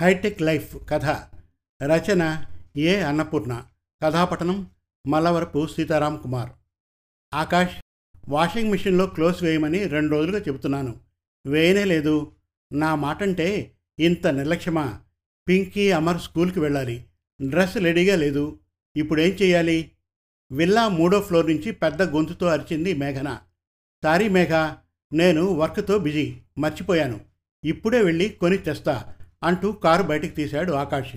Hitech life కథ, రచన A. Annapurna, కథాపట్టణం మల్లవరపు సీతారాం కుమార్. ఆకాష్, వాషింగ్ మిషన్లో క్లోజ్ వేయమని 2 రోజులుగా చెబుతున్నాను, వేయనే లేదు. నా మాటంటే ఇంత నిర్లక్ష్యమా? పింకీ, అమర్ స్కూల్కి వెళ్ళాలి, డ్రెస్ రెడీగా లేదు, ఇప్పుడేం చేయాలి? విల్లా 3వ ఫ్లోర్ నుంచి పెద్ద గొంతుతో అరిచింది మేఘన. సారీ మేఘ, నేను వర్క్తో బిజీ, మర్చిపోయాను, ఇప్పుడే వెళ్ళి కొని తెస్తా అంటూ కారు బయటికి తీశాడు ఆకాష్.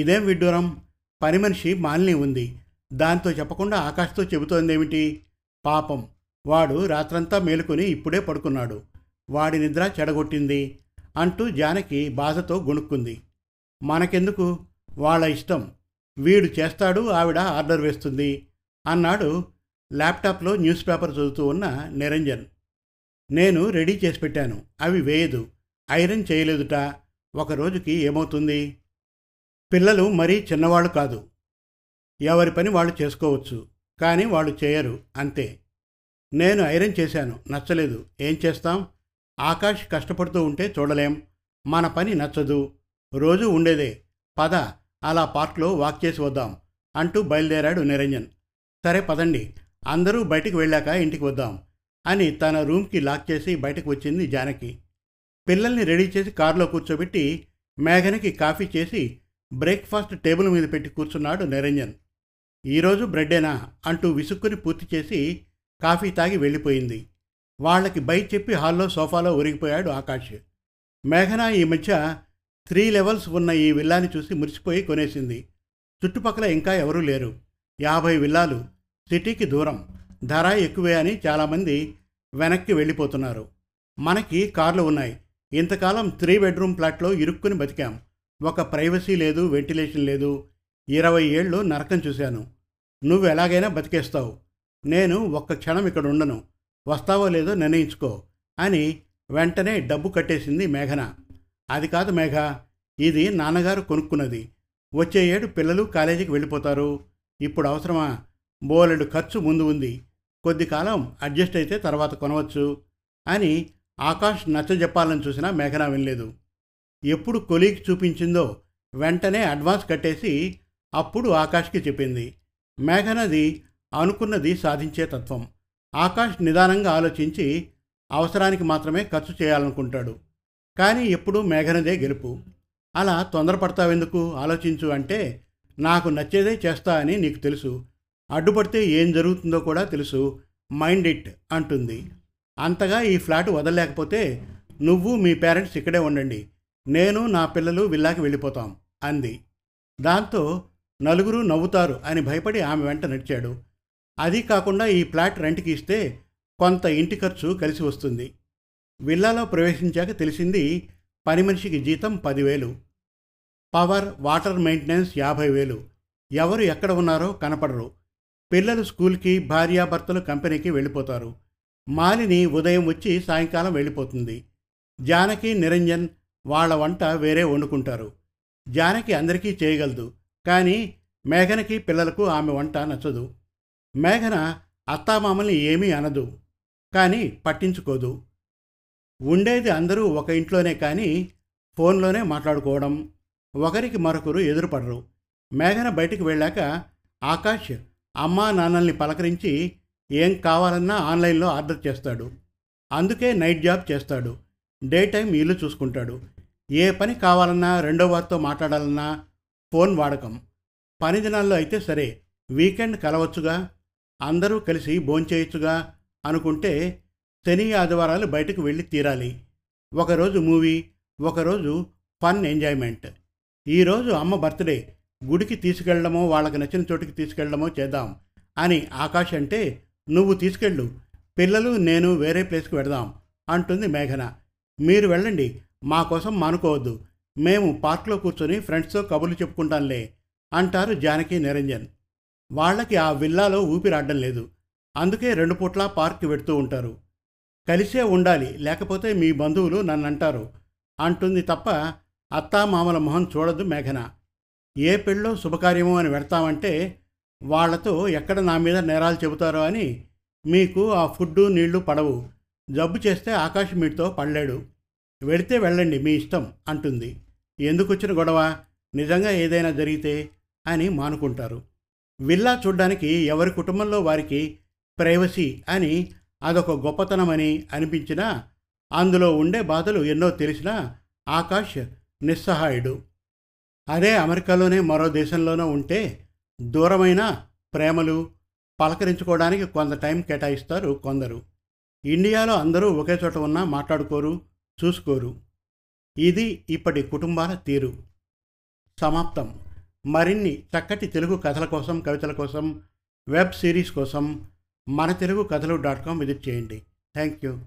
ఇదేం విడ్డూరం, పని మనిషి మాలిని ఉంది, దాంతో చెప్పకుండా ఆకాష్తో చెబుతోందేమిటి? పాపం వాడు రాత్రంతా మేలుకొని ఇప్పుడే పడుకున్నాడు, వాడి నిద్ర చెడగొట్టింది అంటూ జానకి బాధతో గొణుక్కుంది. మనకెందుకు, వాళ్ళ ఇష్టం, వీడు చేస్తాడు, ఆవిడ ఆర్డర్ వేస్తుంది అన్నాడు ల్యాప్టాప్లో న్యూస్ పేపర్ చదువుతూ ఉన్న నిరంజన్. నేను రెడీ చేసి పెట్టాను, అవి వేయదు, ఐరన్ చేయలేదుట, ఒకరోజుకి ఏమవుతుంది? పిల్లలు మరీ చిన్నవాళ్ళు కాదు, ఎవరి పని వాళ్ళు చేసుకోవచ్చు, కానీ వాళ్ళు చేయరు అంతే. నేను ఐరన్ చేశాను, నచ్చలేదు, ఏం చేస్తాం? ఆకాష్ కష్టపడుతూ ఉంటే చూడలేం, మన పని నచ్చదు, రోజూ ఉండేదే, పద అలా పార్క్లో వాక్ చేసి వద్దాం అంటూ బయలుదేరాడు నిరంజన్. సరే పదండి, అందరూ బయటికి వెళ్ళాక ఇంటికి వద్దాం అని తన రూమ్కి లాక్ చేసి బయటకు వచ్చింది జానకి. పిల్లల్ని రెడీ చేసి కారులో కూర్చోబెట్టి మేఘనకి కాఫీ చేసి బ్రేక్ఫాస్ట్ టేబుల్ మీద పెట్టి కూర్చున్నాడు నిరంజన్. ఈరోజు బ్రెడ్డేనా అంటూ విసుక్కుని పూర్తి చేసి కాఫీ తాగి వెళ్ళిపోయింది. వాళ్ళకి బై చెప్పి హాల్లో సోఫాలో ఒరిగిపోయాడు ఆకాష్. మేఘన ఈ మధ్య 3 లెవెల్స్ ఉన్న ఈ విల్లాని చూసి మురిసిపోయి కొనేసింది. చుట్టుపక్కల ఇంకా ఎవరూ లేరు, 50 విల్లాలు, సిటీకి దూరం, ధర ఎక్కువే అని చాలామంది వెనక్కి వెళ్ళిపోతున్నారు. మనకి కార్లు ఉన్నాయి, ఇంతకాలం 3 బెడ్రూమ్ ఫ్లాట్లో ఇరుక్కుని బతికాం, ఒక ప్రైవసీ లేదు, వెంటిలేషన్ లేదు, 20 ఏళ్ళు నరకం చూశాను. నువ్వు ఎలాగైనా బతికేస్తావు, నేను ఒక్క క్షణం ఇక్కడ ఉండను, వస్తావో లేదో నిర్ణయించుకో అని వెంటనే డబ్బు కట్టేసింది మేఘన. అది కాదు మేఘ, ఇది నాన్నగారు కొనుక్కున్నది, వచ్చే ఏడు పిల్లలు కాలేజీకి వెళ్ళిపోతారు, ఇప్పుడు అవసరమా? బోలెడు ఖర్చు ముందు ఉంది, కొద్ది కాలం అడ్జస్ట్ అయితే తర్వాత కొనవచ్చు అని ఆకాష్ నచ్చజెప్పాలని చూసినా మేఘన వినలేదు. ఎప్పుడు కొలీకి చూపించిందో వెంటనే అడ్వాన్స్ కట్టేసి అప్పుడు ఆకాష్కి చెప్పింది. మేఘనది అనుకున్నది సాధించే తత్వం. ఆకాష్ నిదానంగా ఆలోచించి అవసరానికి మాత్రమే ఖర్చు చేయాలనుకుంటాడు, కానీ ఎప్పుడూ మేఘనదే గెలుపు. అలా తొందరపడతావెందుకు, ఆలోచించు అంటే నాకు నచ్చేదే చేస్తా అని నీకు తెలుసు, అడ్డుపడితే ఏం జరుగుతుందో కూడా తెలుసు, మైండ్ ఇట్ అంటుంది. అంతగా ఈ ఫ్లాట్ వదలలేకపోతే నువ్వు మీ పేరెంట్స్ ఇక్కడే ఉండండి, నేను నా పిల్లలు విల్లాకి వెళ్ళిపోతాం అంది. దాంతో నలుగురు నవ్వుతారు అని భయపడి ఆమె వెంట నడిచాడు. అది కాకుండా ఈ ఫ్లాట్ రెంట్కి ఇస్తే కొంత ఇంటి ఖర్చు కలిసి వస్తుంది. విల్లాలో ప్రవేశించాక తెలిసింది, పని మనిషికి జీతం 10,000, పవర్ వాటర్ మెయింటెనెన్స్ 50,000, ఎవరు ఎక్కడ ఉన్నారో కనపడరు, పిల్లలు స్కూల్కి, భార్యాభర్తలు కంపెనీకి వెళ్ళిపోతారు, మాలిని ఉదయం వచ్చి సాయంకాలం వెళ్ళిపోతుంది, జానకి నిరంజన్ వాళ్ళ వంట వేరే వండుకుంటారు. జానకి అందరికీ చేయగలదు, కానీ మేఘనకి పిల్లలకు ఆమె వంట నచ్చదు. మేఘన అత్తామామల్ని ఏమీ అనదు, కానీ పట్టించుకోదు. ఉండేది అందరూ ఒక ఇంట్లోనే, కానీ ఫోన్లోనే మాట్లాడుకోవడం, ఒకరికి మరొకరు ఎదురుపడరు. మేఘన బయటికి వెళ్ళాక ఆకాష్ అమ్మా నాన్నల్ని పలకరించి ఏం కావాలన్నా ఆన్లైన్లో ఆర్డర్ చేస్తాడు, అందుకే నైట్ జాబ్ చేస్తాడు, డే టైం ఇల్లు చూసుకుంటాడు, ఏ పని కావాలన్నా రెండో వారితో మాట్లాడాలన్నా ఫోన్ వాడకం. పని దినాల్లో అయితే సరే, వీకెండ్ కలవచ్చుగా, అందరూ కలిసి భోంచేయచ్చుగా అనుకుంటే శని ఆదివారాలు బయటకు వెళ్ళి తీరాలి, ఒకరోజు మూవీ, ఒకరోజు ఫన్ ఎంజాయ్మెంట్. ఈరోజు అమ్మ బర్త్డే, గుడికి తీసుకెళ్లడమో వాళ్ళకి నచ్చిన చోటికి తీసుకెళ్లడమో చేద్దాం అని ఆకాష్ అంటే, నువ్వు తీసుకెళ్ళు, పిల్లలు నేను వేరే ప్లేస్కి వెడదాం అంటుంది మేఘన. మీరు వెళ్ళండి, మా కోసం మానుకోవద్దు, మేము పార్క్లో కూర్చొని ఫ్రెండ్స్తో కబుర్లు చెప్పుకుంటాంలే అంటారు జానకి నిరంజన్. వాళ్ళకి ఆ విల్లాలో ఊపిరాడడం లేదు, అందుకే 2 పూట్లా పార్క్కి వెడుతూ ఉంటారు. కలిసే ఉండాలి, లేకపోతే మీ బంధువులు నన్నంటారు అంటుంది తప్ప అత్తామామల మొహం చూడదు మేఘన. ఏ పెళ్ళో శుభకార్యమో అని వెడతామంటే వాళ్లతో ఎక్కడ నా మీద నేరాలు చెబుతారో అని, మీకు ఆ ఫుడ్డు నీళ్లు పడవు, జబ్బు చేస్తే ఆకాశం మీటితో పడలేడు, వెళితే వెళ్ళండి మీ ఇష్టం అంటుంది. ఎందుకు వచ్చిన గొడవ, నిజంగా ఏదైనా జరిగితే అని మానుకుంటారు. విల్లా చూడ్డానికి ఎవరి కుటుంబంలో వారికి ప్రైవసీ అని, అదొక గొప్పతనమని అనిపించినా, అందులో ఉండే బాధలు ఎన్నో తెలిసినా ఆకాష్ నిస్సహాయుడు. అదే అమెరికాలోనే మరో దేశంలోనో ఉంటే దూరమైన ప్రేమలు పలకరించుకోవడానికి కొంత టైం కేటాయిస్తారు కొందరు. ఇండియాలో అందరూ ఒకే చోట ఉన్నా మాట్లాడుకోరు, చూసుకోరు. ఇది ఇప్పటి కుటుంబాల తీరు. సమాప్తం. మరిన్ని చక్కటి తెలుగు కథల కోసం, కవితల కోసం, వెబ్ సిరీస్ కోసం మన తెలుగు కథలు.com విజిట్ చేయండి. Thank you.